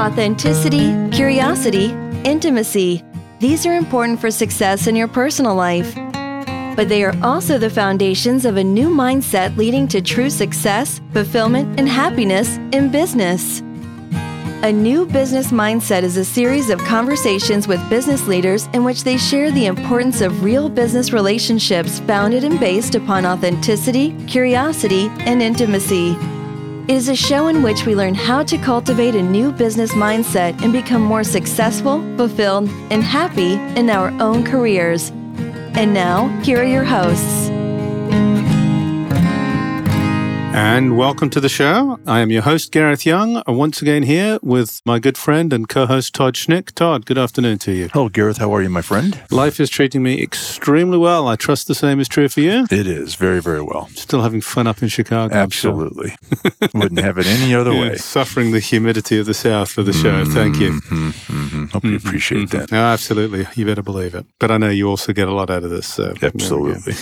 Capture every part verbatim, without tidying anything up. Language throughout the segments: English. authenticity, curiosity, intimacy. These are important for success in your personal life, but they are also the foundations of a new mindset leading to true success, fulfillment, and happiness in business. A New Business Mindset is a series of conversations with business leaders in which they share the importance of real business relationships founded and based upon authenticity, curiosity, and intimacy. It is a show in which we learn how to cultivate a new business mindset and become more successful, fulfilled, and happy in our own careers. And now, here are your hosts. And welcome to the show. I am your host, Gareth Young. I'm once again here with my good friend and co-host, Todd Schnick. Todd, good afternoon to you. Hello, Gareth. How are you, my friend? Life is treating me extremely well. I trust the same is true for you. It is. Very, very well. Still having fun up in Chicago. Absolutely. Sure. Wouldn't have it any other way. Suffering the humidity of the South for the show. Mm-hmm, Thank you. Mm-hmm. Hope you appreciate mm-hmm. that. No, absolutely. You better believe it. But I know you also get a lot out of this. So absolutely.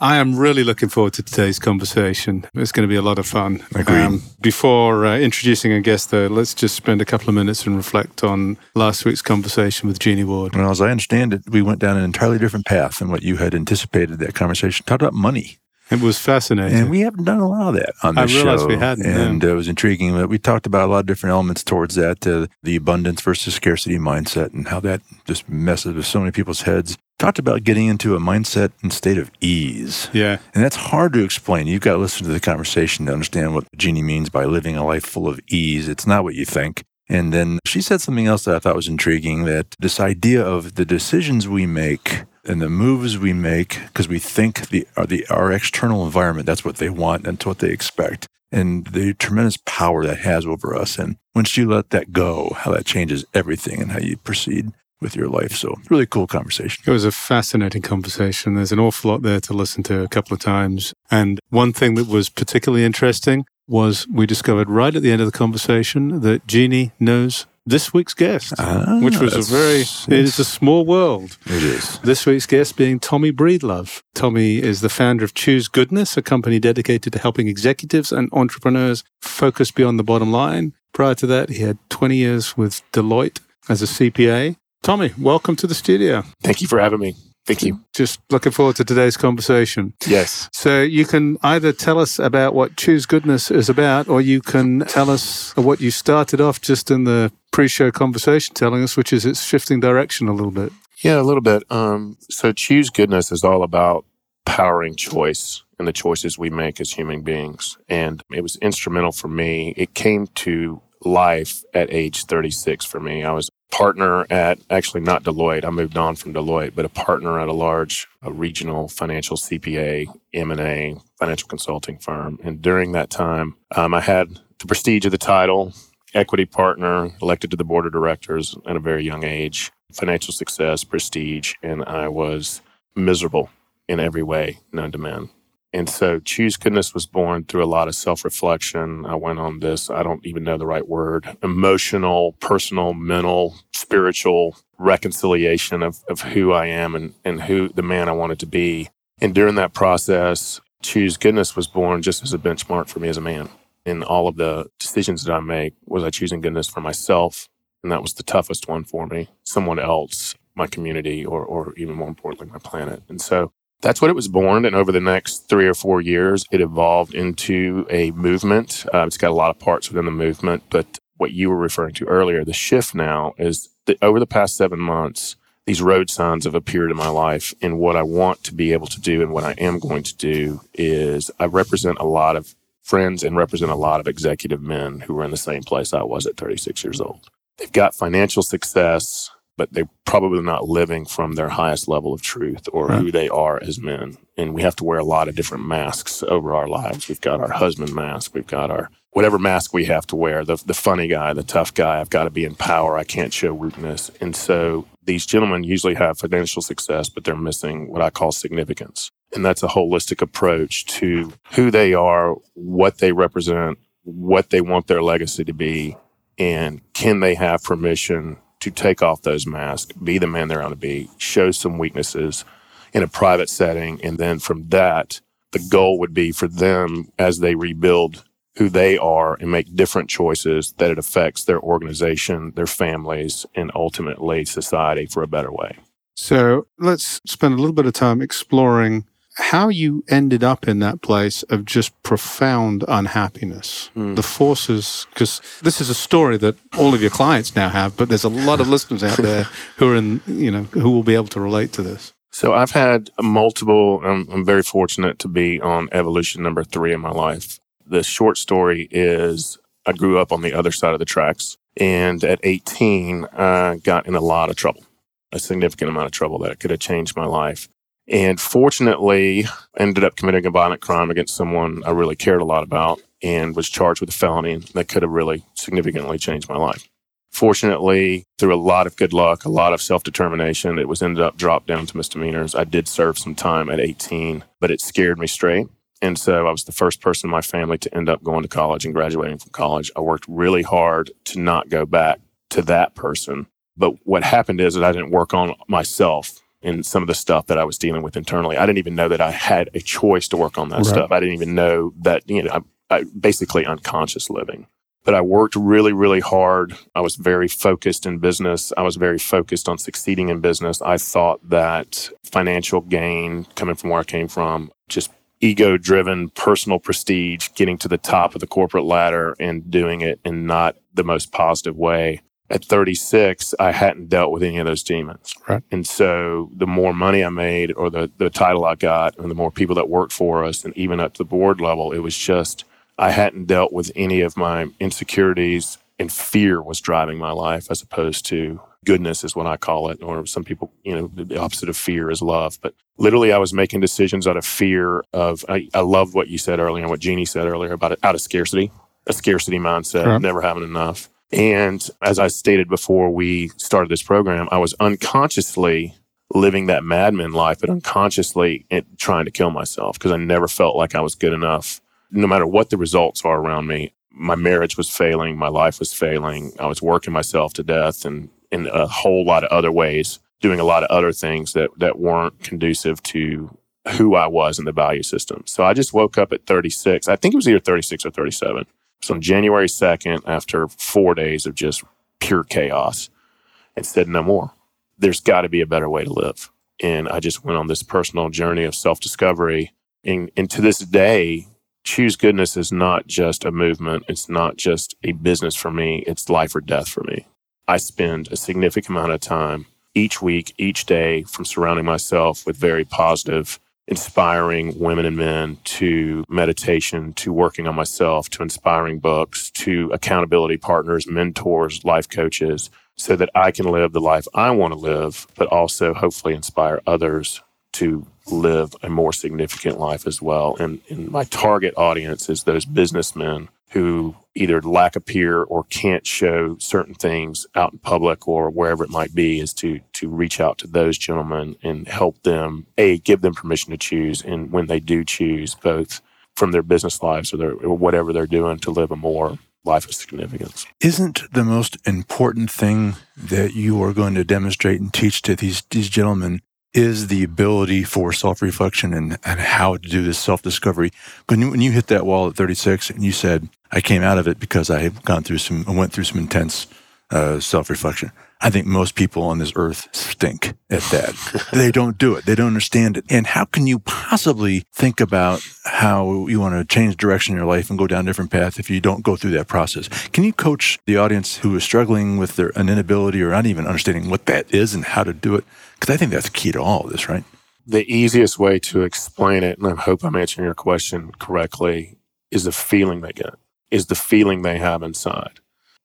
I am really looking forward to today's conversation. It's going to be a lot of fun. Agreed. Um, before uh, introducing a guest, though, let's just spend a couple of minutes and reflect on last week's conversation with Jeannie Ward. Well, as I understand it, we went down an entirely different path than what you had anticipated that conversation. Talked about money. It was fascinating. And we haven't done a lot of that on this show. I realized show, we hadn't. And yeah. uh, it was intriguing. We talked about a lot of different elements towards that, uh, the abundance versus scarcity mindset and how that just messes with so many people's heads. Talked about getting into a mindset and state of ease. Yeah. And that's hard to explain. You've got to listen to the conversation to understand what Jeannie means by living a life full of ease. It's not what you think. And then she said something else that I thought was intriguing, that this idea of the decisions we make and the moves we make, because we think the, uh, the our external environment, that's what they want, that's what they expect, and the tremendous power that has over us. And once you let that go, how that changes everything and how you proceed with your life. So really cool conversation. It was a fascinating conversation. There's an awful lot there to listen to a couple of times. And one thing that was particularly interesting was we discovered right at the end of the conversation that Jeannie knows this week's guest, ah, which was a very, it is a small world. It is. This week's guest being Tommy Breedlove. Tommy is the founder of Choose Goodness, a company dedicated to helping executives and entrepreneurs focus beyond the bottom line. Prior to that, he had twenty years with Deloitte as a C P A. Tommy, welcome to the studio. Thank you for having me. Thank you. Just looking forward to today's conversation. Yes. So you can either tell us about what Choose Goodness is about, or you can tell us what you started off just in the pre-show conversation telling us, which is it's shifting direction a little bit. Yeah, a little bit. Um, so Choose Goodness is all about powering choice and the choices we make as human beings. And it was instrumental for me. It came to life at age thirty-six for me. I was partner at, actually not Deloitte, I moved on from Deloitte, but a partner at a large a regional financial C P A, M and A, financial consulting firm. And during that time, um, I had the prestige of the title, equity partner, elected to the board of directors at a very young age, financial success, prestige, and I was miserable in every way, known to men. And so Choose Goodness was born through a lot of self-reflection. I went on this, I don't even know the right word, emotional, personal, mental, spiritual reconciliation of, of who I am and, and who the man I wanted to be. And during that process, Choose Goodness was born just as a benchmark for me as a man. And all of the decisions that I make, was I choosing goodness for myself? And that was the toughest one for me, someone else, my community, or, or even more importantly, my planet. And so that's what it was born. And over the next three or four years, it evolved into a movement. Uh, it's got a lot of parts within the movement. But what you were referring to earlier, the shift now is that over the past seven months, these road signs have appeared in my life. And what I want to be able to do and what I am going to do is I represent a lot of friends and represent a lot of executive men who were in the same place I was at thirty-six years old. They've got financial success, but they're probably not living from their highest level of truth or right. who they are as men. And we have to wear a lot of different masks over our lives. We've got our husband mask. We've got our whatever mask we have to wear, the the funny guy, the tough guy. I've got to be in power. I can't show weakness. And so these gentlemen usually have financial success, but they're missing what I call significance. And that's a holistic approach to who they are, what they represent, what they want their legacy to be, and can they have permission to take off those masks, be the man they're out to be, show some weaknesses in a private setting. And then from that, the goal would be for them as they rebuild who they are and make different choices that it affects their organization, their families, and ultimately society for a better way. So let's spend a little bit of time exploring how you ended up in that place of just profound unhappiness, mm. the forces, because this is a story that all of your clients now have, but there's a lot of listeners out there who are in, you know, who will be able to relate to this. So I've had multiple, I'm, I'm very fortunate to be on evolution number three in my life. The short story is I grew up on the other side of the tracks, and at eighteen, I got in a lot of trouble, a significant amount of trouble that could have changed my life. And fortunately, ended up committing a violent crime against someone I really cared a lot about and was charged with a felony that could have really significantly changed my life. Fortunately, through a lot of good luck, a lot of self-determination, it was ended up dropped down to misdemeanors. I did serve some time at eighteen, but it scared me straight. And so I was the first person in my family to end up going to college and graduating from college. I worked really hard to not go back to that person. But what happened is that I didn't work on myself and some of the stuff that I was dealing with internally. I didn't even know that I had a choice to work on that right. stuff. I didn't even know that, you know, I, I basically unconscious living. But I worked really, really hard. I was very focused in business. I was very focused on succeeding in business. I thought that financial gain coming from where I came from, just ego-driven, personal prestige, getting to the top of the corporate ladder and doing it in not the most positive way. At thirty-six, I hadn't dealt with any of those demons. Right. And so the more money I made or the, the title I got and the more people that worked for us and even up to the board level, it was just, I hadn't dealt with any of my insecurities, and fear was driving my life as opposed to goodness is what I call it, or some people, you know, the opposite of fear is love. But literally I was making decisions out of fear of, I, I love what you said earlier and what Jeannie said earlier about it, out of scarcity, a scarcity mindset, yeah. never having enough. And as I stated before we started this program, I was unconsciously living that madman life, but unconsciously it, trying to kill myself because I never felt like I was good enough. No matter what the results are around me, my marriage was failing, my life was failing, I was working myself to death and in a whole lot of other ways, doing a lot of other things that, that weren't conducive to who I was in the value system. So I just woke up at thirty-six. I think it was either thirty-six or thirty-seven. So on January second, after four days of just pure chaos, and said no more. There's got to be a better way to live. And I just went on this personal journey of self-discovery. And, and to this day, Choose Goodness is not just a movement. It's not just a business for me. It's life or death for me. I spend a significant amount of time each week, each day, from surrounding myself with very positive, inspiring women and men, to meditation, to working on myself, to inspiring books, to accountability partners, mentors, life coaches, so that I can live the life I want to live, but also hopefully inspire others to live a more significant life as well. And, and my target audience is those businessmen who either lack a peer or can't show certain things out in public or wherever it might be, is to to reach out to those gentlemen and help them, A, give them permission to choose, and when they do choose, both from their business lives or, their, or whatever they're doing, to live a more life of significance. Isn't the most important thing that you are going to demonstrate and teach to these, these gentlemen is the ability for self-reflection and, and how to do this self-discovery? When you, when you hit that wall at thirty-six and you said, I came out of it because I had gone through some, I went through some intense uh, self-reflection. I think most people on this earth stink at that. They don't do it. They don't understand it. And how can you possibly think about how you want to change direction in your life and go down a different path if you don't go through that process? Can you coach the audience who is struggling with their, an inability or not even understanding what that is and how to do it? Because I think that's the key to all of this, right? The easiest way to explain it, and I hope I'm answering your question correctly, is the feeling they get, is the feeling they have inside.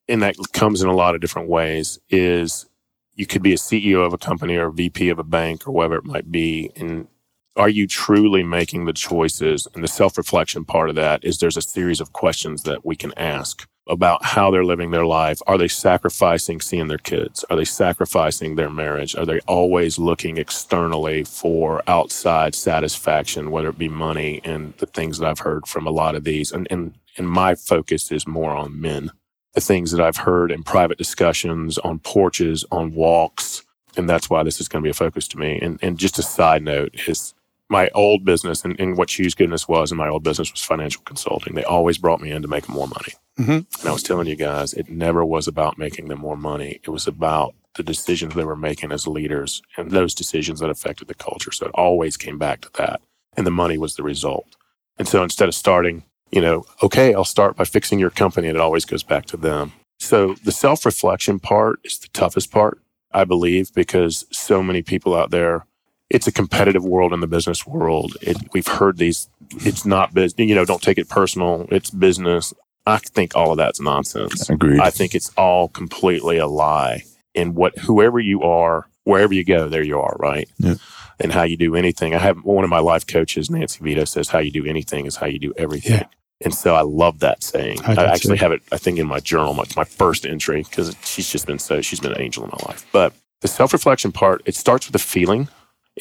And that comes in a lot of different ways. Is you could be a C E O of a company or a V P of a bank or whatever it might be. And are you truly making the choices? And the self-reflection part of that is there's a series of questions that we can ask about how they're living their life. Are they sacrificing seeing their kids? Are they sacrificing their marriage? Are they always looking externally for outside satisfaction, whether it be money and the things that I've heard from a lot of these? And, and, and my focus is more on men. The things that I've heard in private discussions, on porches, on walks, and that's why this is going to be a focus to me. And, and just a side note is my old business and, and what Choose Goodness was in my old business was financial consulting. They always brought me in to make more money. Mm-hmm. And I was telling you guys, it never was about making them more money. It was about the decisions they were making as leaders and those decisions that affected the culture. So it always came back to that. And the money was the result. And so instead of starting, you know, okay, I'll start by fixing your company, and it always goes back to them. So the self-reflection part is the toughest part, I believe, because so many people out there, it's a competitive world in the business world. It, we've heard these, it's not business, you know, don't take it personal, it's business. I think all of that's nonsense. Agreed. I think it's all completely a lie. And what, whoever you are, wherever you go, there you are, right? Yeah. And how you do anything. I have one of my life coaches, Nancy Vito, says how you do anything is how you do everything. Yeah. And so I love that saying. I, I actually have it, I think, in my journal, my, my first entry, because she's just been so, she's been an angel in my life. But the self-reflection part, it starts with a feeling,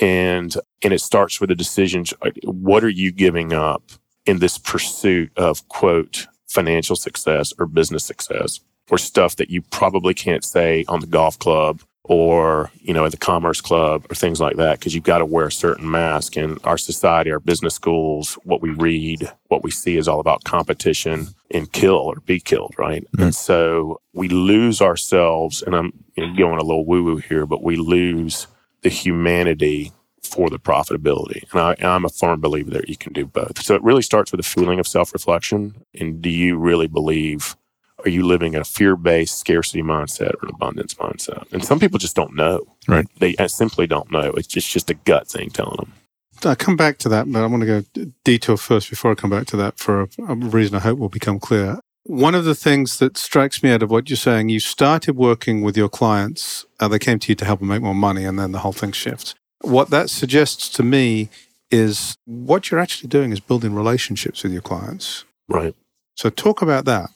and and it starts with a decision. What are you giving up in this pursuit of, quote, financial success or business success, or stuff that you probably can't say on the golf club or, you know, at the commerce club or things like that, because you've got to wear a certain mask. And our society, our business schools, what we read, what we see is all about competition and kill or be killed, right? Mm-hmm. And so we lose ourselves, and I'm you know, going a little woo-woo here, but we lose the humanity for the profitability. And I, I'm a firm believer that you can do both. So it really starts with a feeling of self-reflection. And do you really believe... Are you living in a fear-based scarcity mindset or an abundance mindset? And some people just don't know. Right. They simply don't know. It's just, just a gut thing telling them. I'll come back to that, but I want to go detour first before I come back to that for a, a reason I hope will become clear. One of the things that strikes me out of what you're saying, you started working with your clients. Uh, they came to you to help them make more money, and then the whole thing shifts. What that suggests to me is what you're actually doing is building relationships with your clients. Right. So talk about that.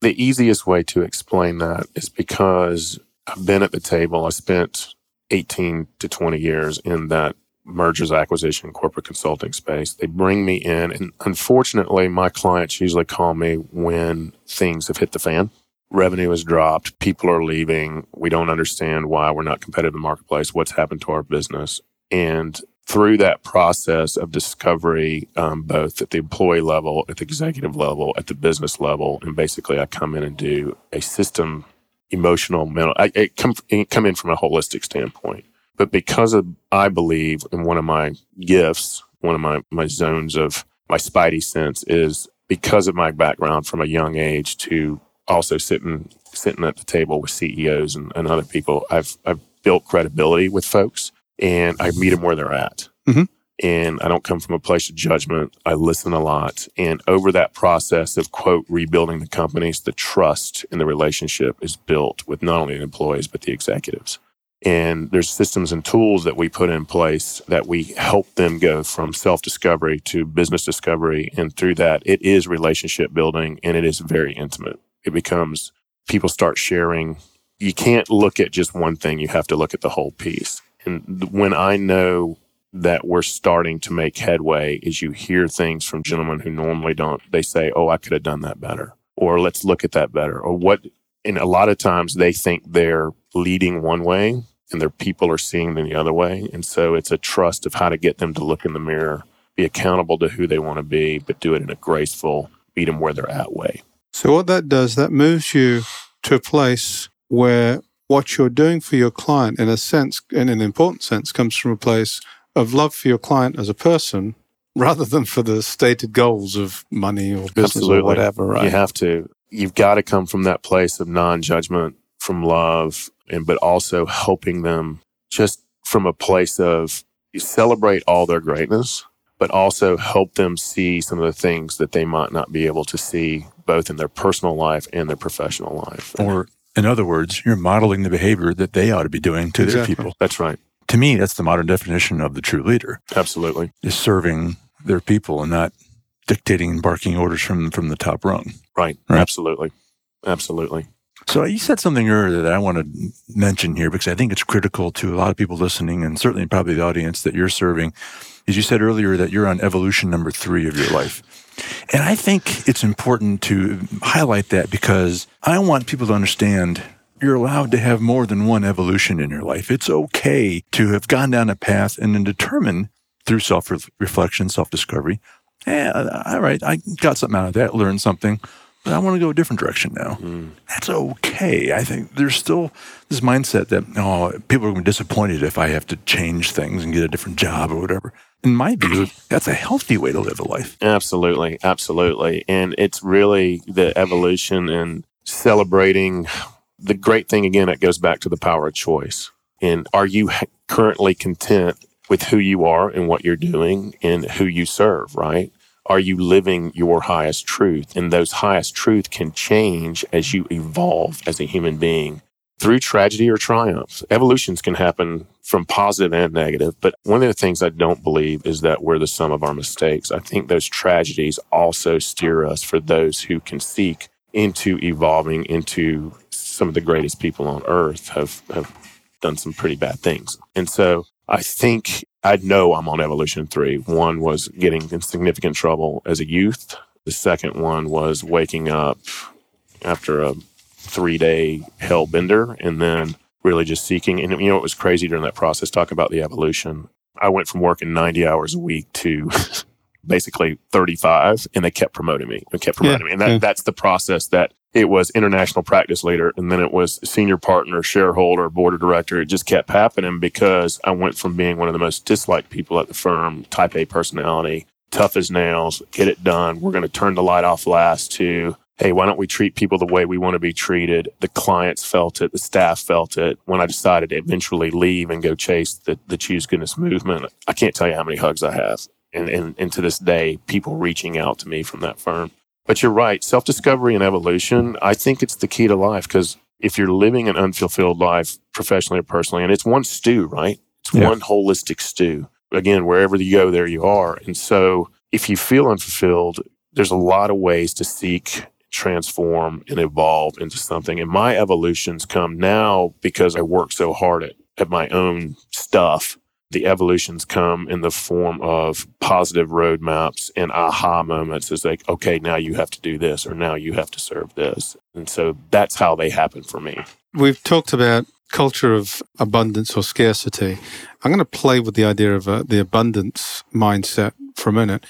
The easiest way to explain that is because I've been at the table. I spent eighteen to twenty years in that mergers, acquisition, corporate consulting space. They bring me in, and unfortunately, my clients usually call me when things have hit the fan. Revenue has dropped. People are leaving. We don't understand why we're not competitive in the marketplace. What's happened to our business? And through that process of discovery, um, both at the employee level, at the executive level, at the business level, and basically I come in and do a system, emotional, mental, I, I come, come in from a holistic standpoint. But because of, I believe in one of my gifts, one of my, my zones of my spidey sense is because of my background from a young age to also sitting sitting at the table with C E Os and, and other people, I've I've built credibility with folks. And I meet them where they're at. Mm-hmm. And I don't come from a place of judgment. I listen a lot. And over that process of, quote, rebuilding the companies, the trust in the relationship is built with not only the employees, but the executives. And there's systems and tools that we put in place that we help them go from self-discovery to business discovery. And through that, it is relationship building, and it is very intimate. It becomes, people start sharing. You can't look at just one thing. You have to look at the whole piece. And when I know that we're starting to make headway is you hear things from gentlemen who normally don't. They say, oh, I could have done that better, or let's look at that better, or what. And a lot of times they think they're leading one way and their people are seeing them the other way. And so it's a trust of how to get them to look in the mirror, be accountable to who they want to be, but do it in a graceful, meet them where they're at way. So what that does, that moves you to a place where what you're doing for your client, in a sense, in an important sense, comes from a place of love for your client as a person rather than for the stated goals of money or business. Absolutely. Or whatever, right? You have to. You've got to come from that place of non-judgment, from love, and but also helping them just from a place of you celebrate all their greatness, but also help them see some of the things that they might not be able to see both in their personal life and their professional life. Or in other words, you're modeling the behavior that they ought to be doing to their exactly. people. That's right. To me, that's the modern definition of the true leader. Absolutely. Is serving their people and not dictating and barking orders from, from the top rung. Right. right. Absolutely. Absolutely. So you said something earlier that I want to mention here because I think it's critical to a lot of people listening and certainly probably the audience that you're serving. As you said earlier, that you're on evolution number three of your life. And I think it's important to highlight that because I want people to understand you're allowed to have more than one evolution in your life. It's okay to have gone down a path and then determine through self-reflection, self-discovery. Hey, all right, I got something out of that, learned something, but I want to go a different direction now. Mm. That's okay. I think there's still this mindset that, oh, people are going to be disappointed if I have to change things and get a different job or whatever. In my view, that's a healthy way to live a life. Absolutely, absolutely. And it's really the evolution and celebrating the great thing. Again, it goes back to the power of choice. And are you currently content with who you are and what you're doing and who you serve, right? Are you living your highest truth? And those highest truth can change as you evolve as a human being through tragedy or triumph. Evolutions can happen from positive and negative. But one of the things I don't believe is that we're the sum of our mistakes. I think those tragedies also steer us for those who can seek into evolving into some of the greatest people on earth have, have done some pretty bad things. And so I think I know I'm on evolution three. One was getting in significant trouble as a youth. The second one was waking up after a three-day hellbender and then really just seeking. And you know, it was crazy during that process. Talk about the evolution. I went from working ninety hours a week to basically thirty-five, and they kept promoting me. They kept promoting yeah, me. And that, yeah. that's the process that it was international practice leader, and then it was senior partner, shareholder, board of director. It just kept happening because I went from being one of the most disliked people at the firm, type A personality, tough as nails, get it done, we're going to turn the light off last, to, hey, why don't we treat people the way we want to be treated? The clients felt it. The staff felt it. When I decided to eventually leave and go chase the, the Choose Goodness movement, I can't tell you how many hugs I have. And, and, and to this day, people reaching out to me from that firm. But you're right. Self-discovery and evolution, I think it's the key to life, because if you're living an unfulfilled life professionally or personally, and it's one stew, right? It's yeah. one holistic stew. Again, wherever you go, there you are. And so if you feel unfulfilled, there's a lot of ways to seek, transform, and evolve into something. And my evolutions come now because I work so hard at, at my own stuff. The evolutions come in the form of positive roadmaps and aha moments. It's like, okay, now you have to do this, or now you have to serve this. And so that's how they happen for me. We've talked about culture of abundance or scarcity. I'm going to play with the idea of uh, the abundance mindset for a minute,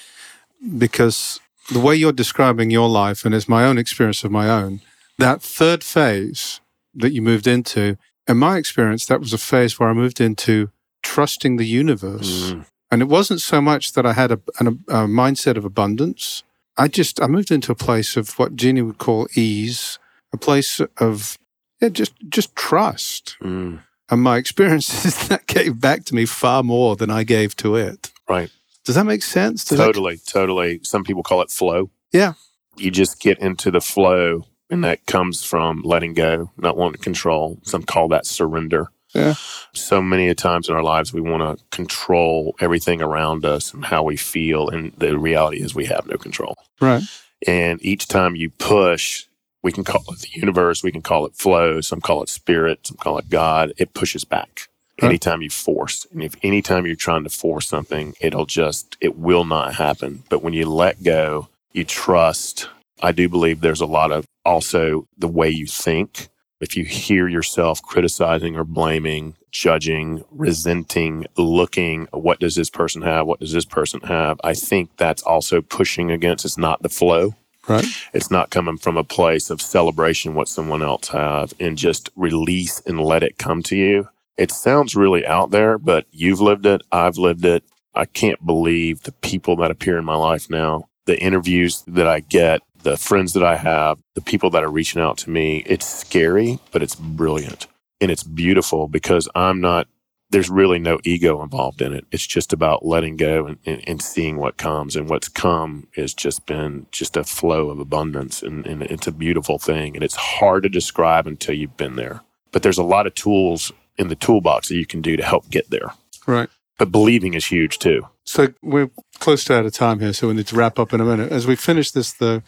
because the way you're describing your life, and it's my own experience of my own, that third phase that you moved into, in my experience, that was a phase where I moved into trusting the universe. Mm. And it wasn't so much that I had a, a, a mindset of abundance. I just, I moved into a place of what Jeannie would call ease, a place of yeah, just, just trust. Mm. And my experiences that gave back to me far more than I gave to it. Right. Does that make sense? Does totally, that... totally. Some people call it flow. Yeah. You just get into the flow, and that comes from letting go, not wanting to control. Some call that surrender. Yeah. So many times in our lives, we want to control everything around us and how we feel. And the reality is we have no control. Right. And each time you push, we can call it the universe, we can call it flow, some call it spirit, some call it God. It pushes back. Right. Anytime you force. And if anytime you're trying to force something, it'll just, it will not happen. But when you let go, you trust. I do believe there's a lot of also the way you think. If you hear yourself criticizing or blaming, judging, resenting, looking, what does this person have? What does this person have? I think that's also pushing against, it's not the flow. Right. It's not coming from a place of celebration what someone else have and just release and let it come to you. It sounds really out there, but you've lived it. I've lived it. I can't believe the people that appear in my life now, the interviews that I get, the friends that I have, the people that are reaching out to me. It's scary, but it's brilliant. And it's beautiful because I'm not, there's really no ego involved in it. It's just about letting go and, and, and seeing what comes. And what's come has just been just a flow of abundance. And, and it's a beautiful thing. And it's hard to describe until you've been there. But there's a lot of tools in the toolbox that you can do to help get there. Right. But believing is huge too. So we're close to out of time here, so we need to wrap up in a minute. As we finish this, though,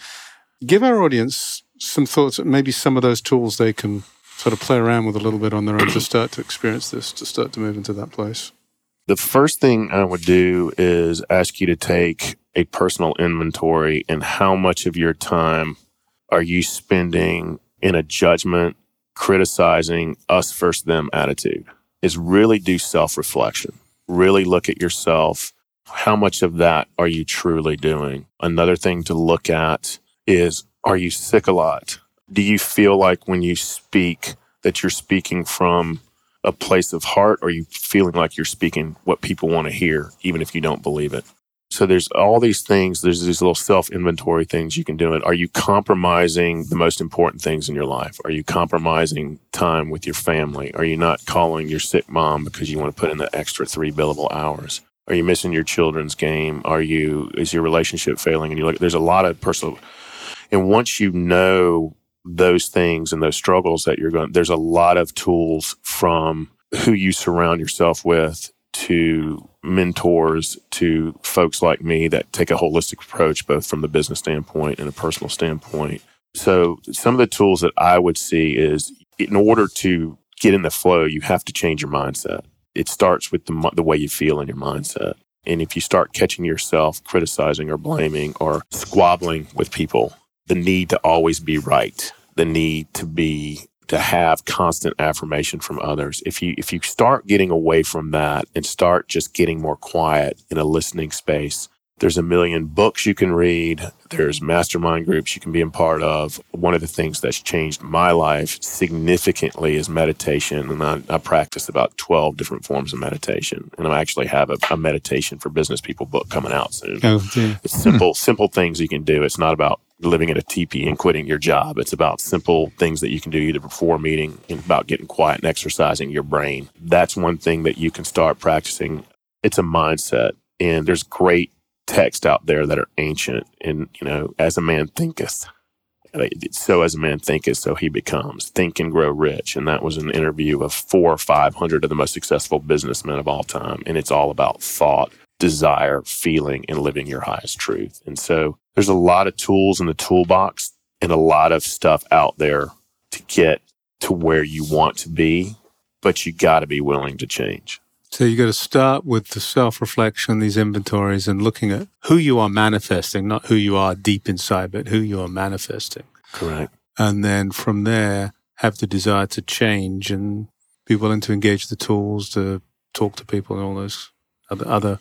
give our audience some thoughts, maybe some of those tools they can sort of play around with a little bit on their own to start to experience this, to start to move into that place. The first thing I would do is ask you to take a personal inventory and how much of your time are you spending in a judgment, criticizing, us versus them attitude. Is really do self-reflection. Really look at yourself. How much of that are you truly doing? Another thing to look at is, are you sick a lot? Do you feel like when you speak that you're speaking from a place of heart, or are you feeling like you're speaking what people want to hear, even if you don't believe it? So there's all these things, there's these little self-inventory things you can do. And are you compromising the most important things in your life? Are you compromising time with your family? Are you not calling your sick mom because you want to put in the extra three billable hours? Are you missing your children's game? Are you, is your relationship failing? And you look, there's a lot of personal, and once you know those things and those struggles that you're going, there's a lot of tools from who you surround yourself with to mentors, to folks like me that take a holistic approach, both from the business standpoint and a personal standpoint. So some of the tools that I would see is, in order to get in the flow, you have to change your mindset. It starts with the, the way you feel in your mindset. And if you start catching yourself criticizing or blaming or squabbling with people, the need to always be right, the need to be to have constant affirmation from others. If you if you start getting away from that and start just getting more quiet in a listening space, there's a million books you can read. There's mastermind groups you can be a part of. One of the things that's changed my life significantly is meditation. And I, I practice about twelve different forms of meditation. And I actually have a, a meditation for business people book coming out soon. Oh, yeah. It's simple, simple things you can do. It's not about living at a teepee and quitting your job. It's about simple things that you can do either before a meeting and about getting quiet and exercising your brain. That's one thing that you can start practicing. It's a mindset. And there's great texts out there that are ancient, and you know, as a man thinketh, so as a man thinketh, so he becomes. Think and grow rich, and that was an interview of four or five hundred of the most successful businessmen of all time, and it's all about thought, desire, feeling, and living your highest truth. And so, there's a lot of tools in the toolbox, and a lot of stuff out there to get to where you want to be, but you got to be willing to change. So you got to start with the self-reflection, these inventories, and looking at who you are manifesting, not who you are deep inside, but who you are manifesting. Correct. And then from there, have the desire to change and be willing to engage the tools, to talk to people, and all those other, other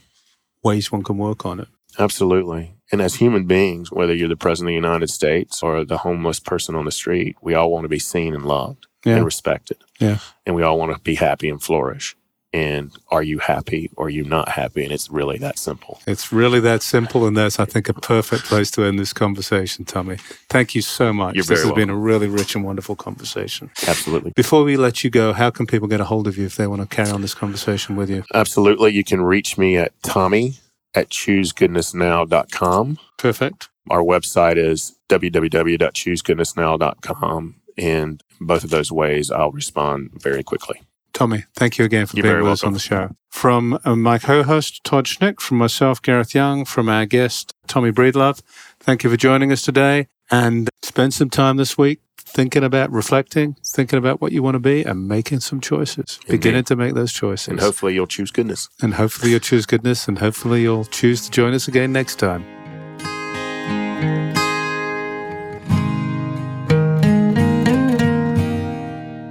ways one can work on it. Absolutely. And as human beings, whether you're the president of the United States or the homeless person on the street, we all want to be seen and loved yeah. and respected. Yeah. And we all want to be happy and flourish. And are you happy or are you not happy? And it's really that simple. It's really that simple. And that's, I think, a perfect place to end this conversation, Tommy. Thank you so much. You're very welcome. This has been a really rich and wonderful conversation. Absolutely. Before we let you go, how can people get a hold of you if they want to carry on this conversation with you? Absolutely. You can reach me at Tommy at choose goodness now dot com. Perfect. Our website is w w w dot choose goodness now dot com. And both of those ways, I'll respond very quickly. Tommy, thank you again for You're being with welcome. Us on the show. From uh, my co-host, Todd Schnick, from myself, Gareth Young, from our guest, Tommy Breedlove, thank you for joining us today. And spend some time this week thinking about, reflecting, thinking about what you want to be and making some choices. Indeed. Beginning to make those choices. And hopefully you'll choose goodness. And hopefully you'll choose goodness. And hopefully you'll choose to join us again next time.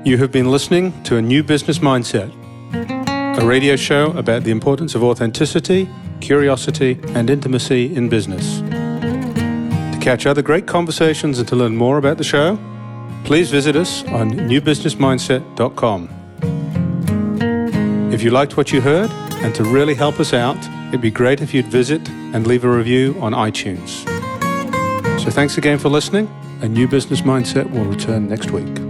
You have been listening to A New Business Mindset, a radio show about the importance of authenticity, curiosity, and intimacy in business. To catch other great conversations and to learn more about the show, please visit us on new business mindset dot com. If you liked what you heard, and to really help us out, it'd be great if you'd visit and leave a review on iTunes. So thanks again for listening. A New Business Mindset will return next week.